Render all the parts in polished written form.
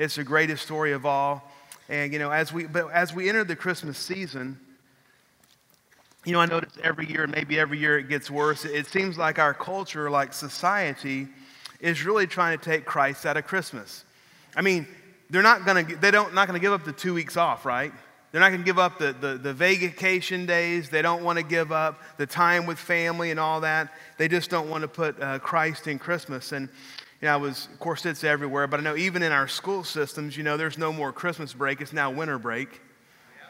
It's the greatest story of all. And, you know, as we enter the Christmas season, you know, I notice every year, maybe every year it gets worse. It seems like our culture, like society, is really trying to take Christ out of Christmas. I mean, they're not going to give up the 2 weeks off, right? They're not going to give up the vacation days. They don't want to give up the time with family and all that. They just don't want to put Christ in Christmas. And, you know, of course, it's everywhere. But I know even in our school systems, you know, there's no more Christmas break. It's now winter break.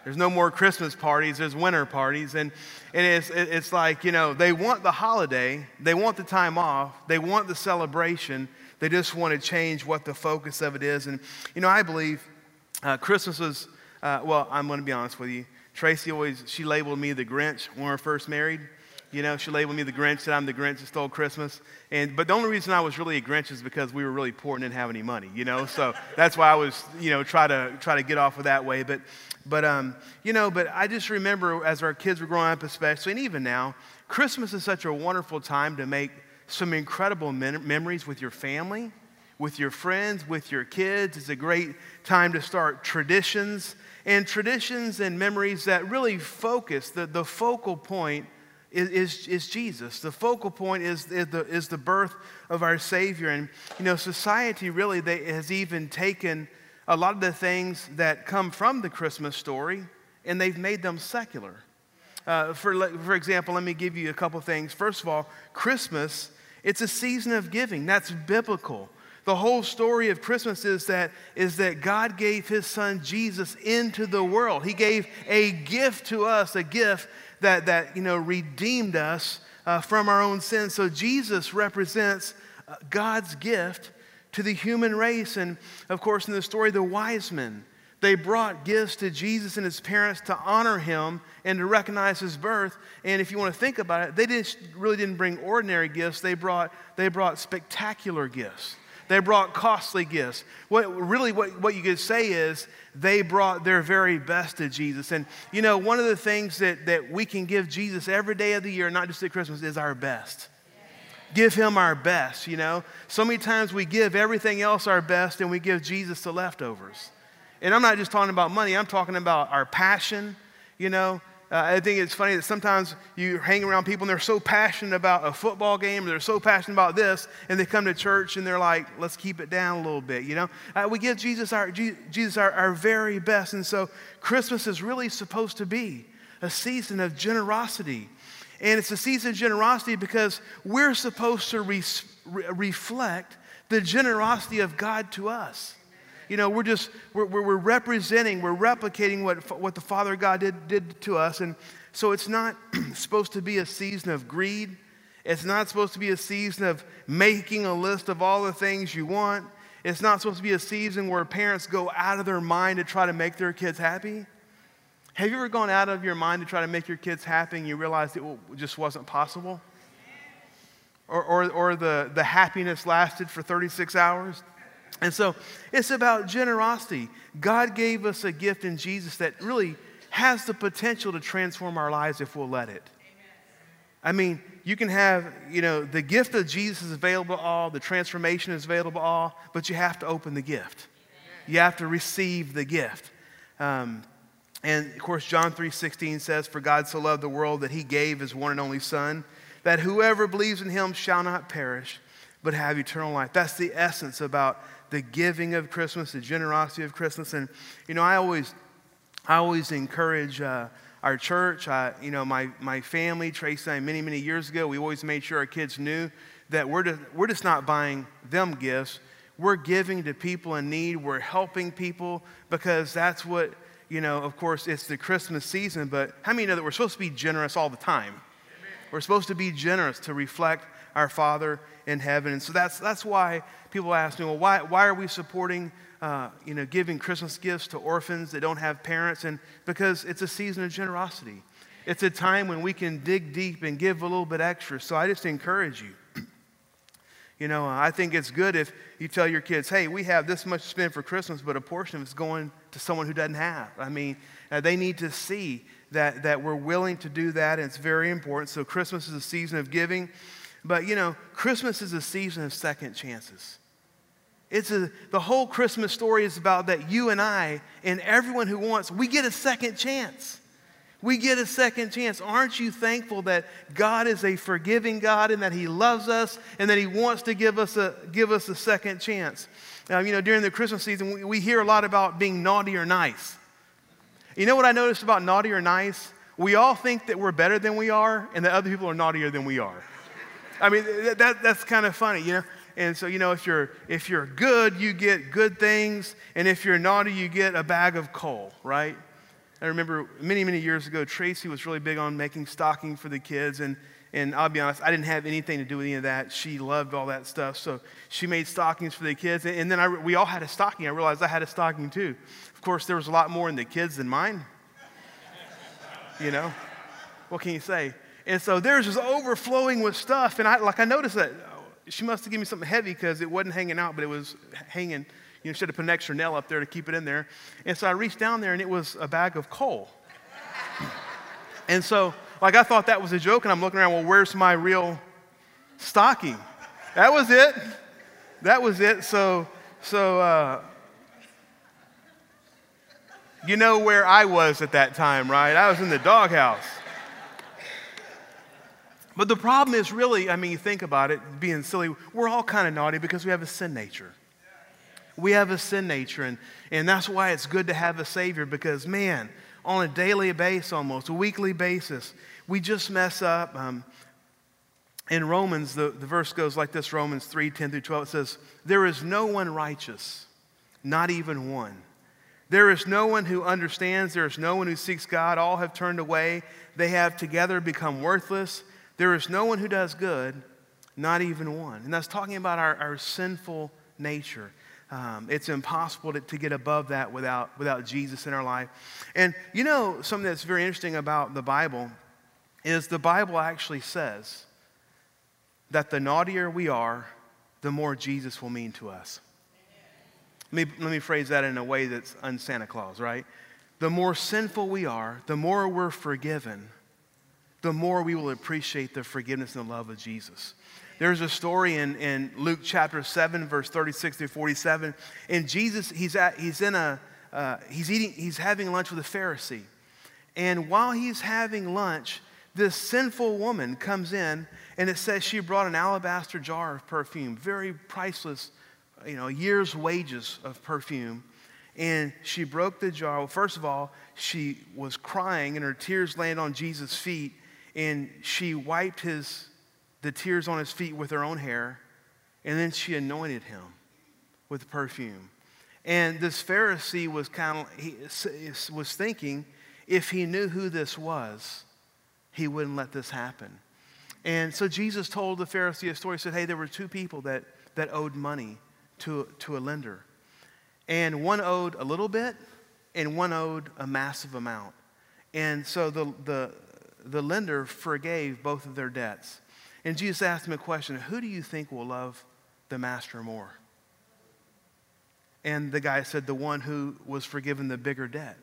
There's no more Christmas parties. There's winter parties. And it's like, you know, they want the holiday. They want the time off. They want the celebration. They just want to change what the focus of it is. And, you know, I believe Christmas was... well, I'm going to be honest with you. Tracy she labeled me the Grinch when we were first married. You know, she labeled me the Grinch, that I'm the Grinch that stole Christmas. But the only reason I was really a Grinch is because we were really poor and didn't have any money, you know. So that's why I was, you know, try to get off of that way. But I just remember as our kids were growing up especially, and even now, Christmas is such a wonderful time to make some incredible memories with your family, with your friends, with your kids. It's a great time to start traditions and memories that really focus. The focal point is Jesus. The focal point is the birth of our Savior. And, you know, society really has even taken a lot of the things that come from the Christmas story, and they've made them secular. For example, let me give you a couple things. First of all, Christmas, it's a season of giving. That's biblical. The whole story of Christmas is that God gave his son Jesus into the world. He gave a gift to us, a gift that you know, redeemed us from our own sins. So Jesus represents God's gift to the human race. And of course, in the story, the wise men, they brought gifts to Jesus and his parents to honor him and to recognize his birth. And if you want to think about it, they really didn't bring ordinary gifts. They brought spectacular gifts. They brought costly gifts. What you could say is they brought their very best to Jesus. And, you know, one of the things that we can give Jesus every day of the year, not just at Christmas, is our best. Yeah. Give him our best, you know. So many times we give everything else our best and we give Jesus the leftovers. And I'm not just talking about money. I'm talking about our passion, you know. I think it's funny that sometimes you hang around people and they're so passionate about a football game, or they're so passionate about this, and they come to church and they're like, let's keep it down a little bit, you know? We give Jesus our very best. And so Christmas is really supposed to be a season of generosity. And it's a season of generosity because we're supposed to reflect the generosity of God to us. You know, we're replicating what the Father God did to us. And so it's not supposed to be a season of greed. It's not supposed to be a season of making a list of all the things you want. It's not supposed to be a season where parents go out of their mind to try to make their kids happy. Have you ever gone out of your mind to try to make your kids happy and you realized it just wasn't possible? Or the happiness lasted for 36 hours? And so it's about generosity. God gave us a gift in Jesus that really has the potential to transform our lives if we'll let it. Amen. I mean, you can have, you know, the gift of Jesus is available to all, the transformation is available to all, but you have to open the gift. Amen. You have to receive the gift. And, of course, John 3:16 says, "For God so loved the world that he gave his one and only Son, that whoever believes in him shall not perish, but have eternal life." That's the essence about the giving of Christmas, the generosity of Christmas. And, you know, I always encourage our church, my family, Tracy and I, many, many years ago, we always made sure our kids knew that we're just not buying them gifts. We're giving to people in need. We're helping people because that's what, you know, of course, it's the Christmas season. But how many know that we're supposed to be generous all the time? Amen. We're supposed to be generous to reflect our Father in heaven. And so that's why people ask me, well, why are we supporting, you know, giving Christmas gifts to orphans that don't have parents? And because it's a season of generosity. It's a time when we can dig deep and give a little bit extra. So I just encourage you. You know, I think it's good if you tell your kids, hey, we have this much to spend for Christmas, but a portion of it's going to someone who doesn't have. I mean, they need to see that we're willing to do that, and it's very important. So Christmas is a season of giving. But, you know, Christmas is a season of second chances. The whole Christmas story is about that you and I and everyone who wants, we get a second chance. We get a second chance. Aren't you thankful that God is a forgiving God and that he loves us and that he wants to give us a second chance? During the Christmas season, we hear a lot about being naughty or nice. You know what I noticed about naughty or nice? We all think that we're better than we are and that other people are naughtier than we are. I mean, that's kind of funny, you know? And so, if you're good, you get good things. And if you're naughty, you get a bag of coal, right? I remember many, many years ago, Tracy was really big on making stocking for the kids. And I'll be honest, I didn't have anything to do with any of that. She loved all that stuff. So she made stockings for the kids. And then we all had a stocking. I realized I had a stocking too. Of course, there was a lot more in the kids than mine. You know? What can you say? And so theirs was overflowing with stuff. And I noticed that. She must have given me something heavy because it wasn't hanging out, but it was hanging. You know, should have put an extra nail up there to keep it in there. And so I reached down there, and it was a bag of coal. And so, I thought that was a joke, and I'm looking around, well, where's my real stocking? That was it. So you know where I was at that time, right? I was in the doghouse. But the problem is really, you think about it, being silly, we're all kind of naughty because we have a sin nature. We have a sin nature, and that's why it's good to have a Savior because, man, on a daily basis almost, a weekly basis, we just mess up. In Romans, the verse goes like this, Romans 3:10-12, it says, "There is no one righteous, not even one. There is no one who understands. There is no one who seeks God. All have turned away. They have together become worthless. There is no one who does good, not even one." And that's talking about our sinful nature. It's impossible to get above that without Jesus in our life. And something that's very interesting about the Bible is the Bible actually says that the naughtier we are, the more Jesus will mean to us. Let me phrase that in a way that's un-Santa Claus, right? The more sinful we are, the more we're forgiven, the more we will appreciate the forgiveness and the love of Jesus. There's a story in Luke chapter 7, verse 36-47, and Jesus, he's having lunch with a Pharisee, and while he's having lunch, this sinful woman comes in, and it says she brought an alabaster jar of perfume, very priceless, a year's wages of perfume. And she broke the jar. Well, first of all, she was crying, and her tears landed on Jesus' feet. And she wiped the tears on his feet with her own hair, and then she anointed him with perfume. And this Pharisee was was thinking, if he knew who this was, he wouldn't let this happen. And so Jesus told the Pharisee a story. He said, hey, there were two people that owed money to a lender. And one owed a little bit, and one owed a massive amount. And so the lender forgave both of their debts. And Jesus asked him a question, who do you think will love the master more? And the guy said, the one who was forgiven the bigger debt.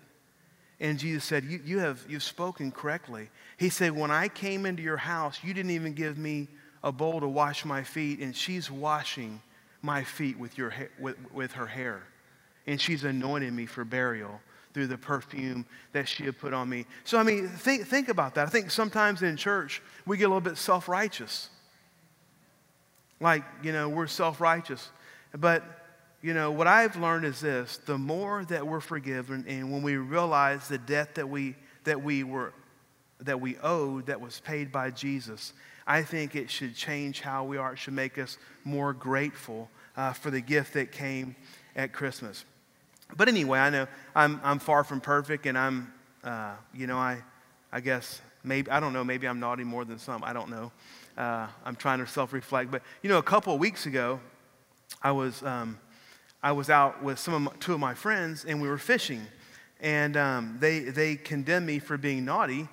And Jesus said, you've spoken correctly. He said, when I came into your house, you didn't even give me a bowl to wash my feet, and she's washing my feet with her hair. And she's anointed me for burial through the perfume that she had put on me. So, think about that. I think sometimes in church, we get a little bit self-righteous. We're self-righteous. But, what I've learned is this. The more that we're forgiven and when we realize the debt that we owed that was paid by Jesus, I think it should change how we are. It should make us more grateful for the gift that came at Christmas. But anyway, I know I'm far from perfect, and I'm, I guess maybe, I don't know, maybe I'm naughty more than some. I don't know. I'm trying to self-reflect. But, a couple of weeks ago, I was out with two of my friends, and we were fishing. And they condemned me for being naughty,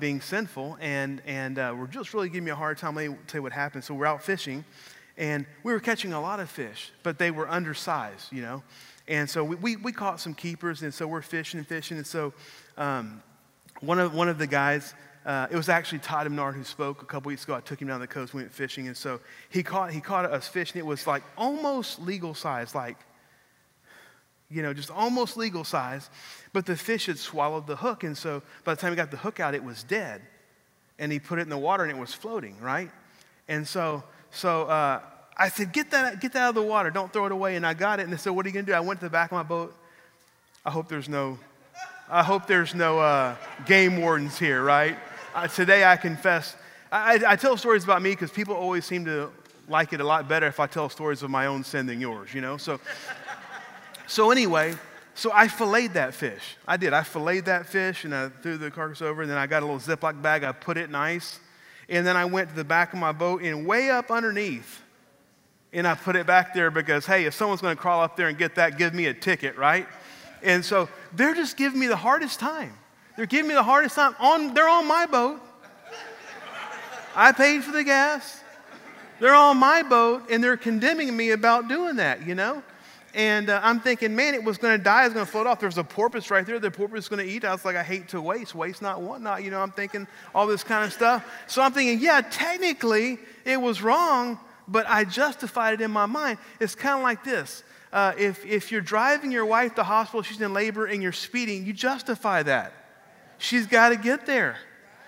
being sinful, and were just really giving me a hard time. Let me tell you what happened. So we're out fishing, and we were catching a lot of fish, but they were undersized, And so we caught some keepers, and so we're fishing. And so one of the guys It was actually Todd Amnar who spoke a couple weeks ago. I took him down the coast. We went fishing, and so he caught us fishing. It was like almost legal size, like, you know, just almost legal size. But the fish had swallowed the hook, and so by the time he got the hook out, it was dead. And he put it in the water, and it was floating, right? And so I said, get that out of the water. Don't throw it away. And I got it, and they said, what are you going to do? I went to the back of my boat. I hope there's no game wardens here, right? Today I confess. I tell stories about me because people always seem to like it a lot better if I tell stories of my own sin than yours, you know? So anyway, I filleted that fish. I did. I filleted that fish, and I threw the carcass over, and then I got a little Ziploc bag. I put it in ice, and then I went to the back of my boat and way up underneath, and I put it back there because, hey, if someone's going to crawl up there and get that, give me a ticket, right? And so they're just giving me the hardest time. They're giving me the hardest time. They're on my boat. I paid for the gas. They're on my boat, and they're condemning me about doing that, you know? And I'm thinking, man, it was going to die. It's going to float off. There's a porpoise right there. The porpoise is going to eat. I was like, I hate to waste. Waste not, want not. You know, I'm thinking all this kind of stuff. So I'm thinking, yeah, technically it was wrong, but I justified it in my mind. It's kind of like this. If you're driving your wife to the hospital, she's in labor, and you're speeding, you justify that. She's got to get there.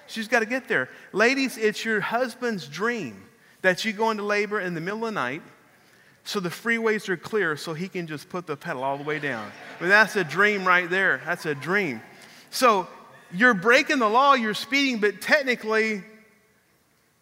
She's got to get there. Ladies, it's your husband's dream that you go into labor in the middle of the night so the freeways are clear, so he can just put the pedal all the way down. I mean, that's a dream right there. That's a dream. So you're breaking the law, you're speeding, but technically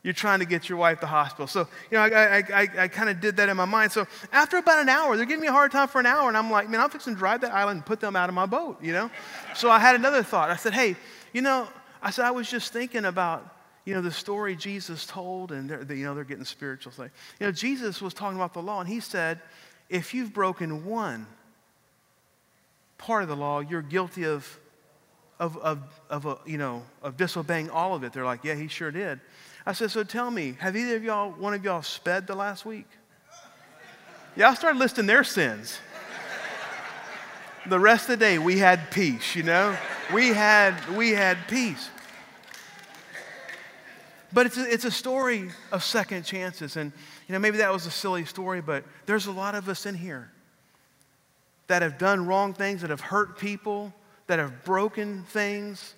you're trying to get your wife to the hospital. So, you know, I kind of did that in my mind. So after about an hour, they're giving me a hard time for an hour, and I'm like, man, I'm fixing to drive that island and put them out of my boat, you know? So I had another thought. I said, hey, you know, I was just thinking about, you know, the story Jesus told, and they're getting spiritual. Thing. You know, Jesus was talking about the law, and he said, if you've broken one part of the law, you're guilty of disobeying all of it. They're like, yeah, he sure did. I said, so tell me, have either of y'all, one of y'all sped the last week? Yeah, I started listing their sins. The rest of the day, we had peace, you know? We had peace. But it's a story of second chances. And, you know, maybe that was a silly story, but there's a lot of us in here that have done wrong things, that have hurt people, that have broken things.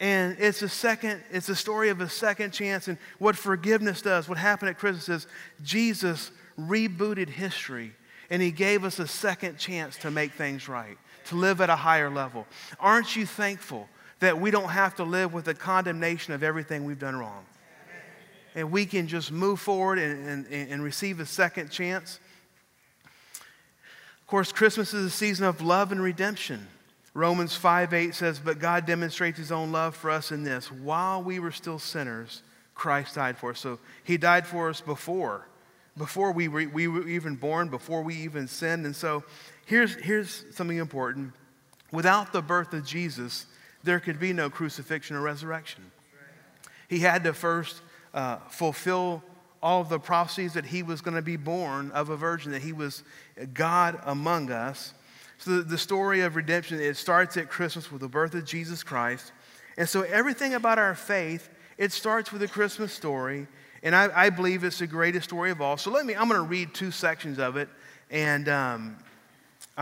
And it's a story of a second chance. And what forgiveness does, what happened at Christmas is Jesus rebooted history, and he gave us a second chance to make things right, to live at a higher level. Aren't you thankful that we don't have to live with the condemnation of everything we've done wrong? And we can just move forward and receive a second chance. Of course, Christmas is a season of love and redemption. Romans 5:8 says, but God demonstrates his own love for us in this: while we were still sinners, Christ died for us. So he died for us before we were even born, before we even sinned. And so here's something important. Without the birth of Jesus, there could be no crucifixion or resurrection. He had to first fulfill all of the prophecies that he was going to be born of a virgin, that he was God among us. So the story of redemption, it starts at Christmas with the birth of Jesus Christ. And so everything about our faith, it starts with the Christmas story. And I believe it's the greatest story of all. So I'm going to read two sections of it. And I'm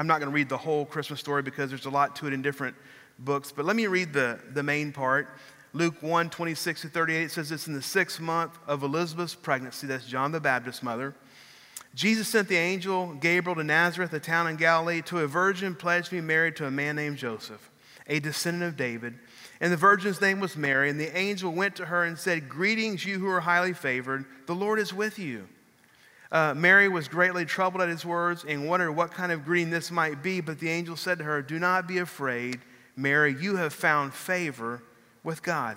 not going to read the whole Christmas story because there's a lot to it in different books, but let me read the main part. Luke 1:26-38, it says, it's in the 6th month of Elizabeth's pregnancy, that's John the Baptist's mother, Jesus sent the angel Gabriel to Nazareth, a town in Galilee, to a virgin pledged to be married to a man named Joseph, a descendant of David. And the virgin's name was Mary, and the angel went to her and said, greetings, you who are highly favored, the Lord is with you. Mary was greatly troubled at his words and wondered what kind of greeting this might be, but the angel said to her, do not be afraid, Mary, you have found favor with God.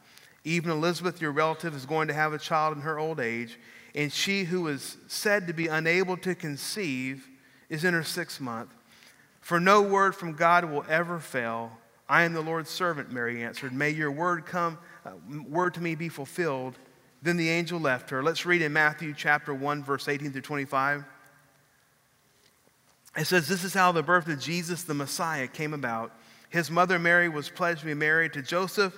Even Elizabeth, your relative, is going to have a child in her old age, and she who is said to be unable to conceive is in her 6th month. For no word from God will ever fail. I am the Lord's servant, Mary answered. May your word to me be fulfilled. Then the angel left her. Let's read in Matthew chapter 1, verse 18 through 25. It says, this is how the birth of Jesus the Messiah came about. His mother Mary was pledged to be married to Joseph,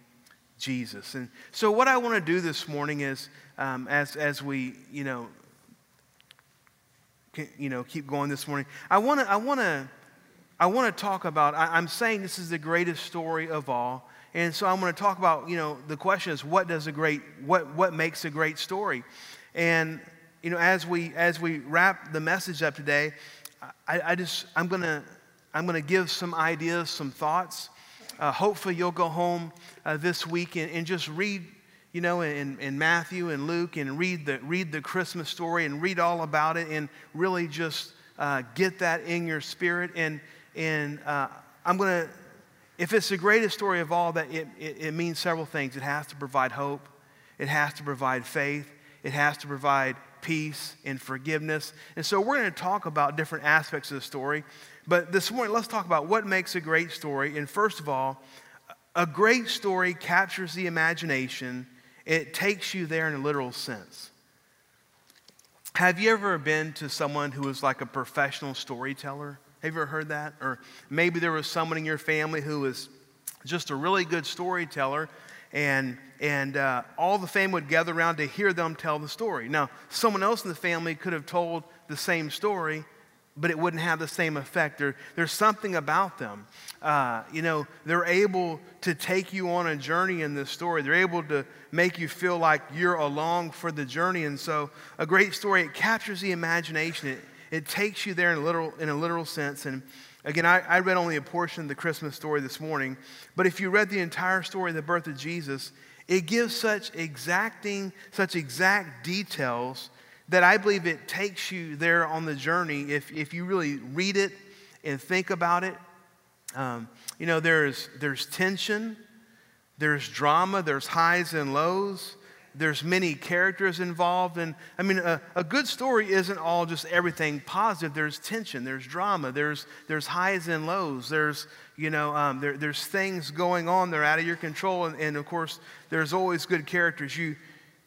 Jesus. And so what I want to do this morning is, as we, keep going this morning, I want to talk about, I'm saying this is the greatest story of all. And so I'm going to talk about, the question is, what makes a great story? And, as we wrap the message up today, I'm going to give some ideas, some thoughts. Hopefully you'll go home this week and just read, in Matthew and Luke, and read the Christmas story and read all about it, and really just get that in your spirit. And I'm going to, if it's the greatest story of all, that it means several things. It has to provide hope. It has to provide faith. It has to provide peace and forgiveness. And so we're going to talk about different aspects of the story. But this morning, let's talk about what makes a great story. And first of all, a great story captures the imagination. It takes you there in a literal sense. Have you ever been to someone who is like a professional storyteller? Have you ever heard that? Or maybe there was someone in your family who was just a really good storyteller, and all the family would gather around to hear them tell the story. Now, someone else in the family could have told the same story, but it wouldn't have the same effect. There's something about them. They're able to take you on a journey in this story. They're able to make you feel like you're along for the journey. And so a great story, it captures the imagination. It takes you there in a literal sense. And again, I read only a portion of the Christmas story this morning, but if you read the entire story of the birth of Jesus, it gives such exact details that I believe it takes you there on the journey if you really read it and think about it. There's tension, there's drama, there's highs and lows. There's many characters involved. And I mean, a good story isn't all just everything positive. There's tension, there's drama, there's highs and lows, there's things going on that are out of your control. And of course, there's always good characters.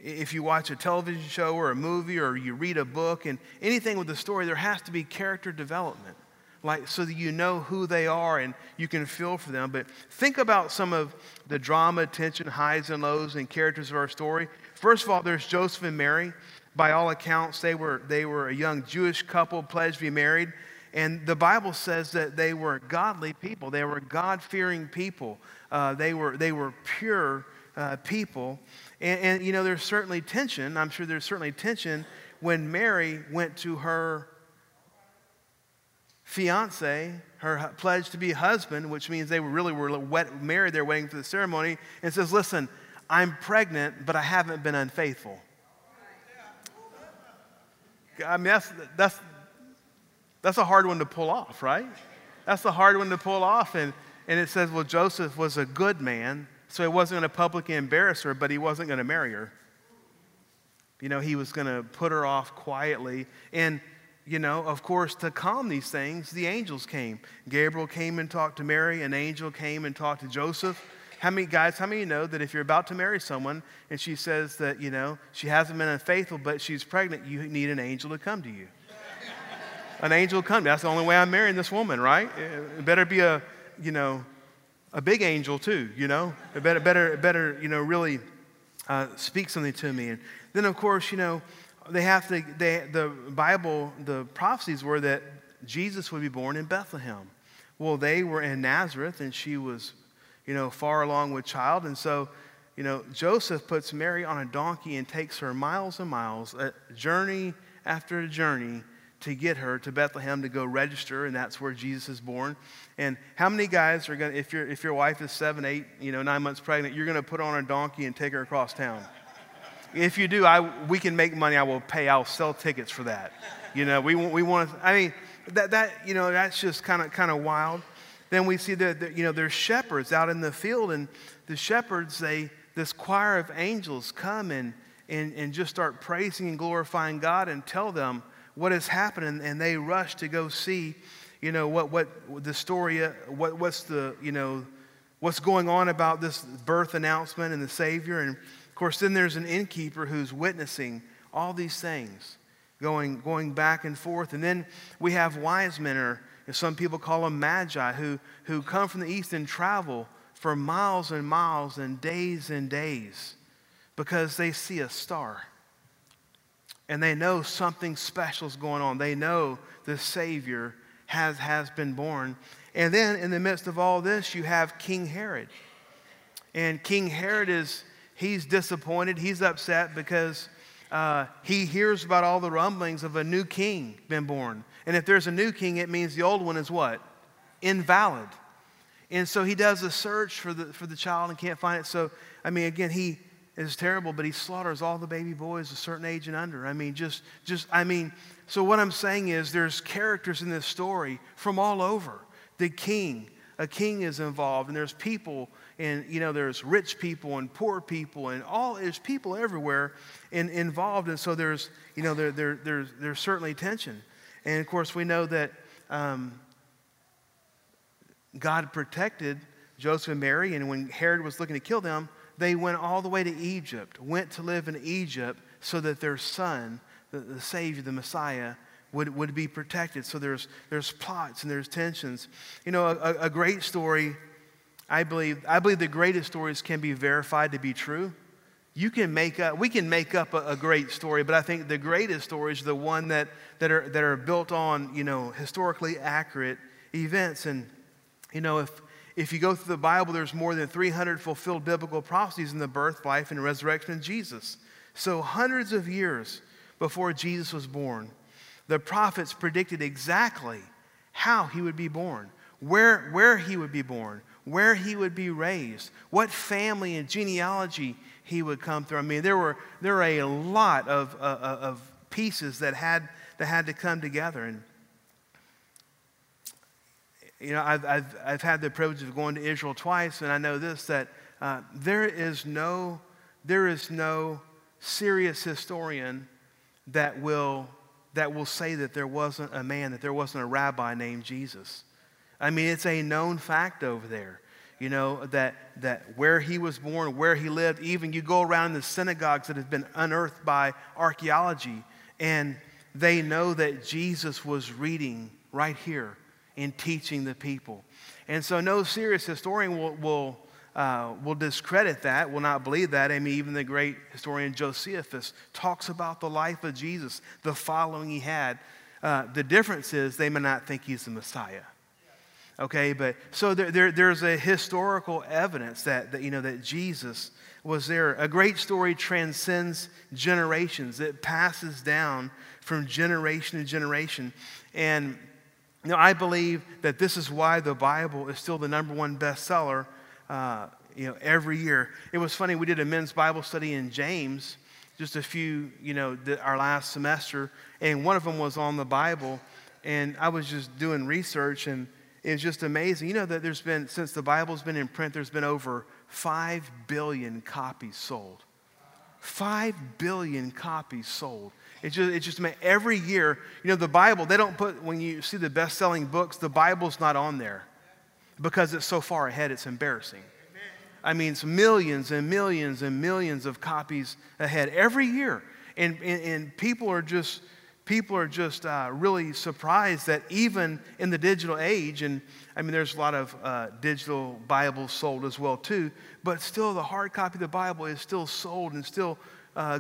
If you watch a television show or a movie or you read a book and anything with the story, there has to be character development, like so that you know who they are and you can feel for them. But think about some of the drama, tension, highs and lows, and characters of our story. First of all, there's Joseph and Mary. By all accounts, they were a young Jewish couple pledged to be married. And the Bible says that they were godly people. They were God-fearing people. They were pure people. And there's certainly tension. I'm sure there's certainly tension when Mary went to her fiance, her pledge to be husband, which means they were married. They're waiting for the ceremony, and says, listen, I'm pregnant, but I haven't been unfaithful. I mean, that's a hard one to pull off, right? That's a hard one to pull off. And it says, well, Joseph was a good man, so he wasn't going to publicly embarrass her, but he wasn't going to marry her. He was going to put her off quietly. And of course, to calm these things, the angels came. Gabriel came and talked to Mary. An angel came and talked to Joseph. How many know that if you're about to marry someone and she says that, you know, she hasn't been unfaithful, but she's pregnant, you need an angel to come to you. An angel will come. That's the only way I'm marrying this woman, right? It better be a, you know, a big angel too, you know? It better, you know, really speak something to me. And then, of course, you know, the Bible, the prophecies were that Jesus would be born in Bethlehem. Well, they were in Nazareth, and she was, you know, far along with child. And so, you know, Joseph puts Mary on a donkey and takes her miles and miles, a journey after a journey, to get her to Bethlehem to go register, and that's where Jesus is born. And how many guys are going to, if your wife is 7, 8, you know, 9 months pregnant, you're going to put on a donkey and take her across town? If you do, we can make money. I'll sell tickets for that. You know, we want to, I mean, that you know, that's just kind of wild. Then we see that, you know, there's shepherds out in the field, and the shepherds, this choir of angels come and just start praising and glorifying God and tell them what is happening, and they rush to go see, you know, what the story, what's the, you know, what's going on about this birth announcement and the Savior. And of course, then there's an innkeeper who's witnessing all these things, going back and forth. And then we have wise men, or some people call them magi, who come from the east and travel for miles and miles and days because they see a star. And they know something special is going on. They know the Savior has been born. And then in the midst of all this, you have King Herod. And King Herod he's disappointed. He's upset because he hears about all the rumblings of a new king been born. And if there's a new king, it means the old one is what? Invalid. And so he does a search for the child and can't find it. So, I mean, again, he... is terrible, but he slaughters all the baby boys a certain age and under. I mean, so what I'm saying is there's characters in this story from all over. A king is involved, and there's people, and, you know, there's rich people and poor people, and there's people everywhere involved. And so there's, you know, there's certainly tension. And of course, we know that God protected Joseph and Mary, and when Herod was looking to kill them, they went all the way to Egypt, went to live in Egypt so that their son, the Savior, the Messiah, would be protected. So there's plots and there's tensions. You know, a great story, I believe the greatest stories can be verified to be true. We can make up a great story, but I think the greatest stories are the one that are built on, you know, historically accurate events. And, you know, if you go through the Bible, there's more than 300 fulfilled biblical prophecies in the birth, life, and resurrection of Jesus. So hundreds of years before Jesus was born, the prophets predicted exactly how he would be born, where he would be born, where he would be raised, what family and genealogy he would come through. I mean, there were a lot of pieces that had to come together. And, you know, I've had the privilege of going to Israel twice, and I know this, that there is no serious historian that will say that there wasn't a man, that there wasn't a rabbi named Jesus. I mean, it's a known fact over there, you know, that where he was born, where he lived. Even you go around in the synagogues that have been unearthed by archaeology, and they know that Jesus was reading right here and teaching the people. And so no serious historian will discredit that, will not believe that. I mean, even the great historian Josephus talks about the life of Jesus, the following he had. The difference is they may not think he's the Messiah. Okay, but so there's a historical evidence that you know, that Jesus was there. A great story transcends generations. It passes down from generation to generation. And now, I believe that this is why the Bible is still the number one bestseller, you know, every year. It was funny, we did a men's Bible study in James just a few, you know, our last semester, and one of them was on the Bible, and I was just doing research, and it's just amazing. You know that there's been, since the Bible's been in print, there's been over 5 billion copies sold. 5 billion copies sold. It just meant every year, you know, the Bible, they don't put, when you see the best-selling books, the Bible's not on there because it's so far ahead, it's embarrassing. I mean, it's millions and millions and millions of copies ahead every year. And people are just really surprised that even in the digital age, and I mean, there's a lot of digital Bibles sold as well too, but still the hard copy of the Bible is still sold and still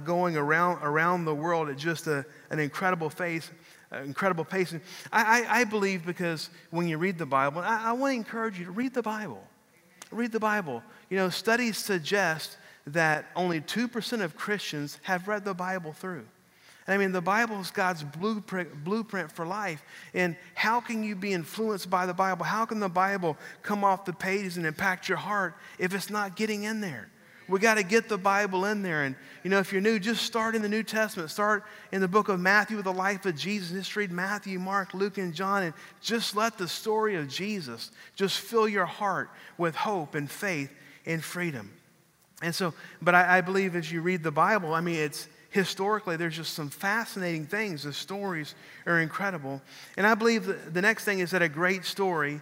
going around the world at just an incredible pace. And I believe, because when you read the Bible, I want to encourage you to read the Bible. Read the Bible. You know, studies suggest that only 2% of Christians have read the Bible through. I mean, the Bible is God's blueprint for life. And how can you be influenced by the Bible? How can the Bible come off the pages and impact your heart if it's not getting in there? We got to get the Bible in there. And, you know, if you're new, just start in the New Testament. Start in the book of Matthew with the life of Jesus. Just read Matthew, Mark, Luke, and John, and just let the story of Jesus just fill your heart with hope and faith and freedom. And so, but I believe as you read the Bible, I mean, it's historically, there's just some fascinating things. The stories are incredible. And I believe the next thing is that a great story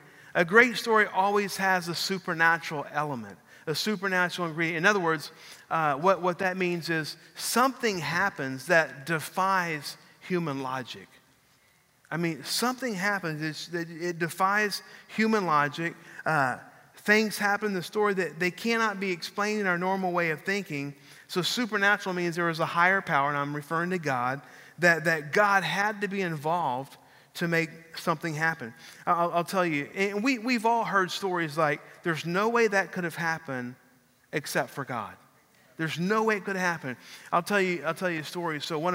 always has a supernatural element. A supernatural ingredient. In other words, what that means is something happens that defies human logic. I mean, something happens that it defies human logic. Things happen in the story that they cannot be explained in our normal way of thinking. So supernatural means there was a higher power, and I'm referring to God, that God had to be involved to make something happen. I'll tell you, and we've all heard stories like, there's no way that could have happened except for God. There's no way it could happen. I'll tell you a story. So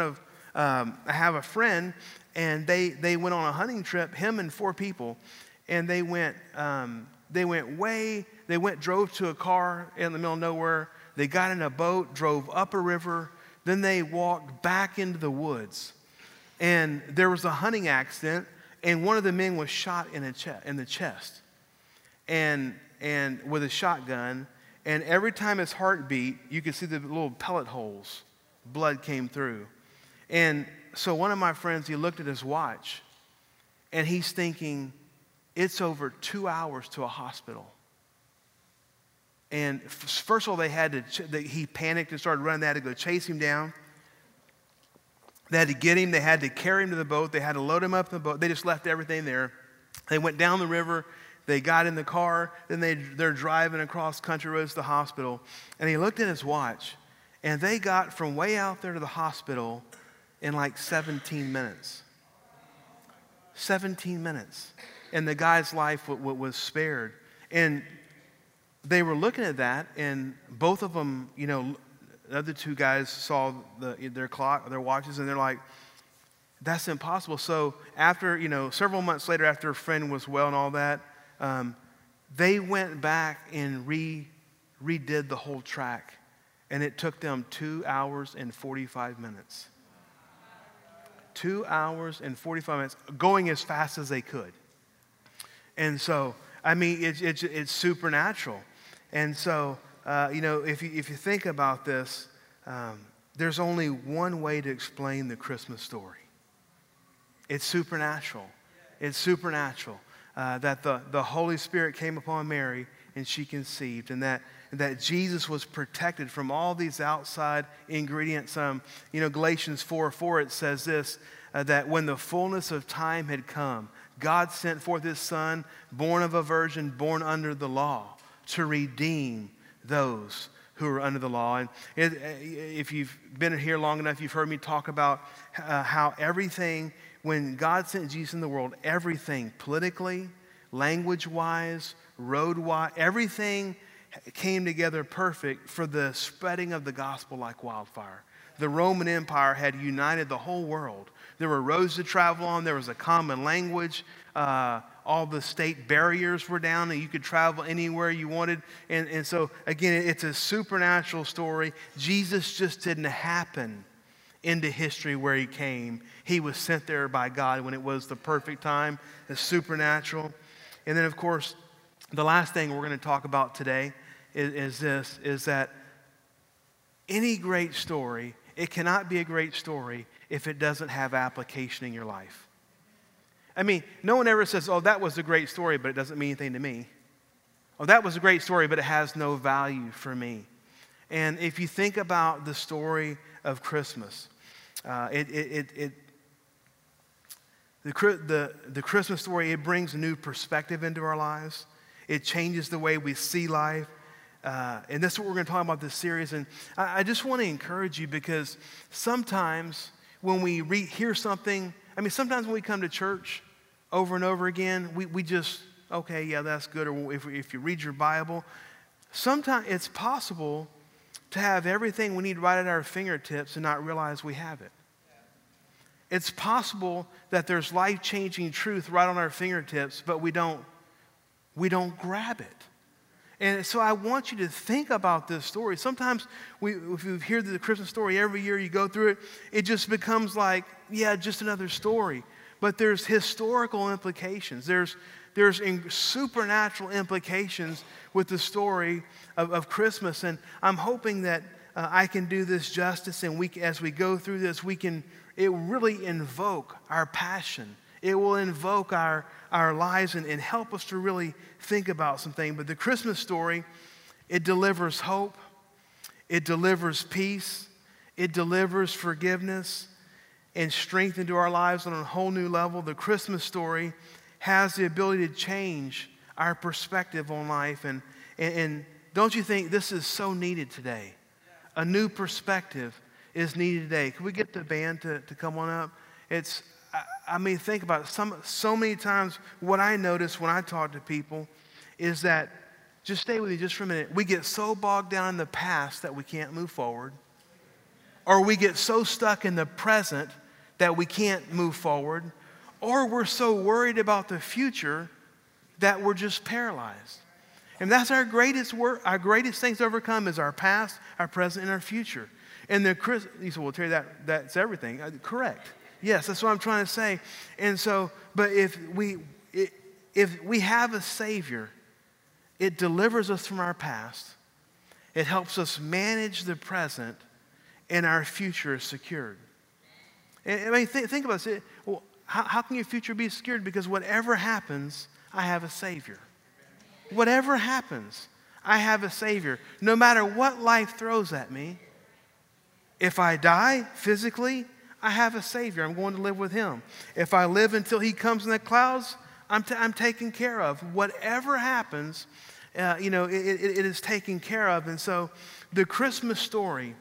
I have a friend, and they went on a hunting trip, him and four people, and drove to a car in the middle of nowhere. They got in a boat, drove up a river, then they walked back into the woods. And there was a hunting accident, and one of the men was shot in the chest, and with a shotgun. And every time his heart beat, you could see the little pellet holes. Blood came through. And so one of my friends, he looked at his watch, and he's thinking, it's over 2 hours to a hospital. And first of all, he panicked and started running. They had to go chase him down. They had to get him. They had to carry him to the boat. They had to load him up in the boat. They just left everything there. They went down the river. They got in the car. Then they're driving across country roads to the hospital. And he looked at his watch, and they got from way out there to the hospital in like 17 minutes. 17 minutes. And the guy's life was spared. And they were looking at that, and both of them, you know, the other two guys saw their clock, their watches, and they're like, that's impossible. So after, you know, several months later, after a friend was well and all that, they went back and redid the whole track. And it took them 2 hours and 45 minutes. 2 hours and 45 minutes, going as fast as they could. And so, I mean, it's supernatural. And so, you know, if you think about this, there's only one way to explain the Christmas story. It's supernatural. It's supernatural that the Holy Spirit came upon Mary and she conceived, and that Jesus was protected from all these outside ingredients. You know, Galatians 4:4, it says this, that when the fullness of time had come, God sent forth his son, born of a virgin, born under the law, to redeem those who are under the law. And if you've been here long enough, you've heard me talk about how everything, when God sent Jesus in the world, everything politically, language-wise, road-wise, everything came together perfect for the spreading of the gospel like wildfire. The Roman Empire had united the whole world. There were roads to travel on. There was a common language. All the state barriers were down, and you could travel anywhere you wanted. And so, again, it's a supernatural story. Jesus just didn't happen into history where he came. He was sent there by God when it was the perfect time. It's supernatural. And then, of course, the last thing we're going to talk about today is that any great story, it cannot be a great story if it doesn't have application in your life. I mean, no one ever says, oh, that was a great story, but it doesn't mean anything to me. Oh, that was a great story, but it has no value for me. And if you think about the story of Christmas, the Christmas story, it brings a new perspective into our lives. It changes the way we see life. And that's what we're going to talk about this series. And I just want to encourage you, because sometimes when we hear something, I mean, sometimes when we come to church over and over again, we just, okay, yeah, that's good. Or if you read your Bible, sometimes it's possible to have everything we need right at our fingertips and not realize we have it. It's possible that there's life-changing truth right on our fingertips, but we don't grab it. And so I want you to think about this story. Sometimes if you hear the Christmas story every year, you go through it, it just becomes like, yeah, just another story. But there's historical implications. There's supernatural implications with the story of Christmas. And I'm hoping that I can do this justice, and as we go through this, it will really invoke our passion. It will invoke our lives and help us to really think about something. But the Christmas story, it delivers hope. It delivers peace. It delivers forgiveness and strength into our lives on a whole new level. The Christmas story has the ability to change our perspective on life. And don't you think this is so needed today? A new perspective is needed today. Can we get the band to come on up? It's, I mean, think about it. So many times what I notice when I talk to people is that, just stay with me just for a minute, we get so bogged down in the past that we can't move forward. Or we get so stuck in the present that we can't move forward. Or we're so worried about the future that we're just paralyzed. And that's our greatest work. Our greatest things to overcome is our past, our present, and our future. And you said, well, Terry, that's everything. Correct. Yes, that's what I'm trying to say. And so, but if we have a Savior, it delivers us from our past. It helps us manage the present, and our future is secured. And I mean, think about this. Well, how can your future be secured? Because whatever happens, I have a Savior. Whatever happens, I have a Savior. No matter what life throws at me, if I die physically, I have a Savior. I'm going to live with Him. If I live until He comes in the clouds, I'm taken care of. Whatever happens, it is taken care of. And so the Christmas story,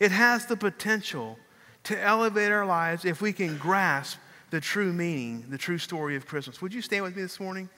it has the potential to elevate our lives if we can grasp the true meaning, the true story of Christmas. Would you stand with me this morning?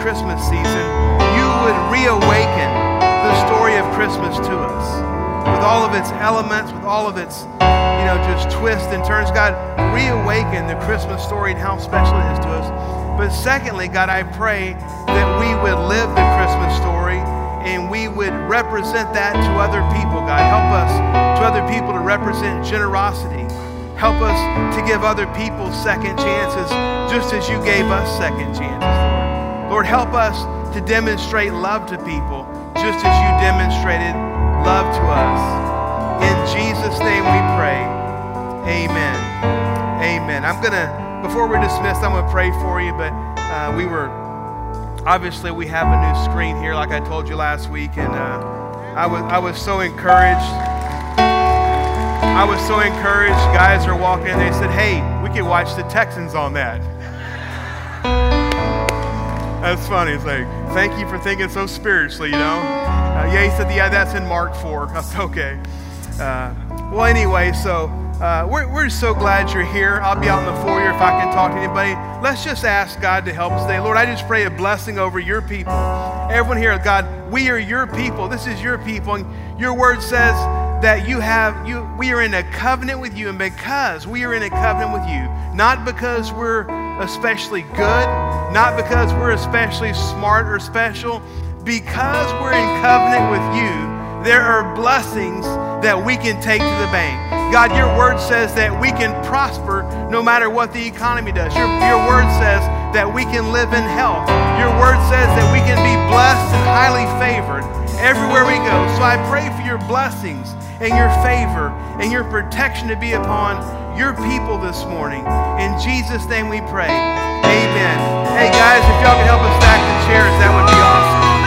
Christmas season, you would reawaken the story story of Christmas to us, with all of its elements, with all of its, just twists and turns. God, reawaken the Christmas story and how special it is to us. But secondly, God, I pray that we would live the Christmas story and we would represent that to other people, God. Help us, to other people, to represent generosity. Help us to give other people second chances, just as you gave us second chances, Lord. Lord, help us to demonstrate love to people, just as you demonstrated love to us. In Jesus' name we pray, amen. Amen. Before we're dismissed, I'm going to pray for you, but we have a new screen here, like I told you last week, and I was so encouraged. I was so encouraged. Guys are walking in. They said, hey, we can watch the Texans on that. That's funny. It's like, thank you for thinking so spiritually, yeah, he said, yeah, that's in Mark 4. That's okay. We're so glad you're here. I'll be out in the foyer if I can talk to anybody. Let's just ask God to help us today. Lord, I just pray a blessing over your people. Everyone here, God, we are your people. This is your people. And your word says that we are in a covenant with you, and because we are in a covenant with you, not because we're especially good, not because we're especially smart or special, because we're in covenant with you, there are blessings that we can take to the bank. God, your word says that we can prosper no matter what the economy does. Your word says that we can live in health. Your word says that we can be blessed and highly favored everywhere we go. So I pray for your blessings and your favor and your protection to be upon your people this morning. In Jesus' name we pray. Amen. Hey guys, if y'all could help us stack the chairs, that would be awesome.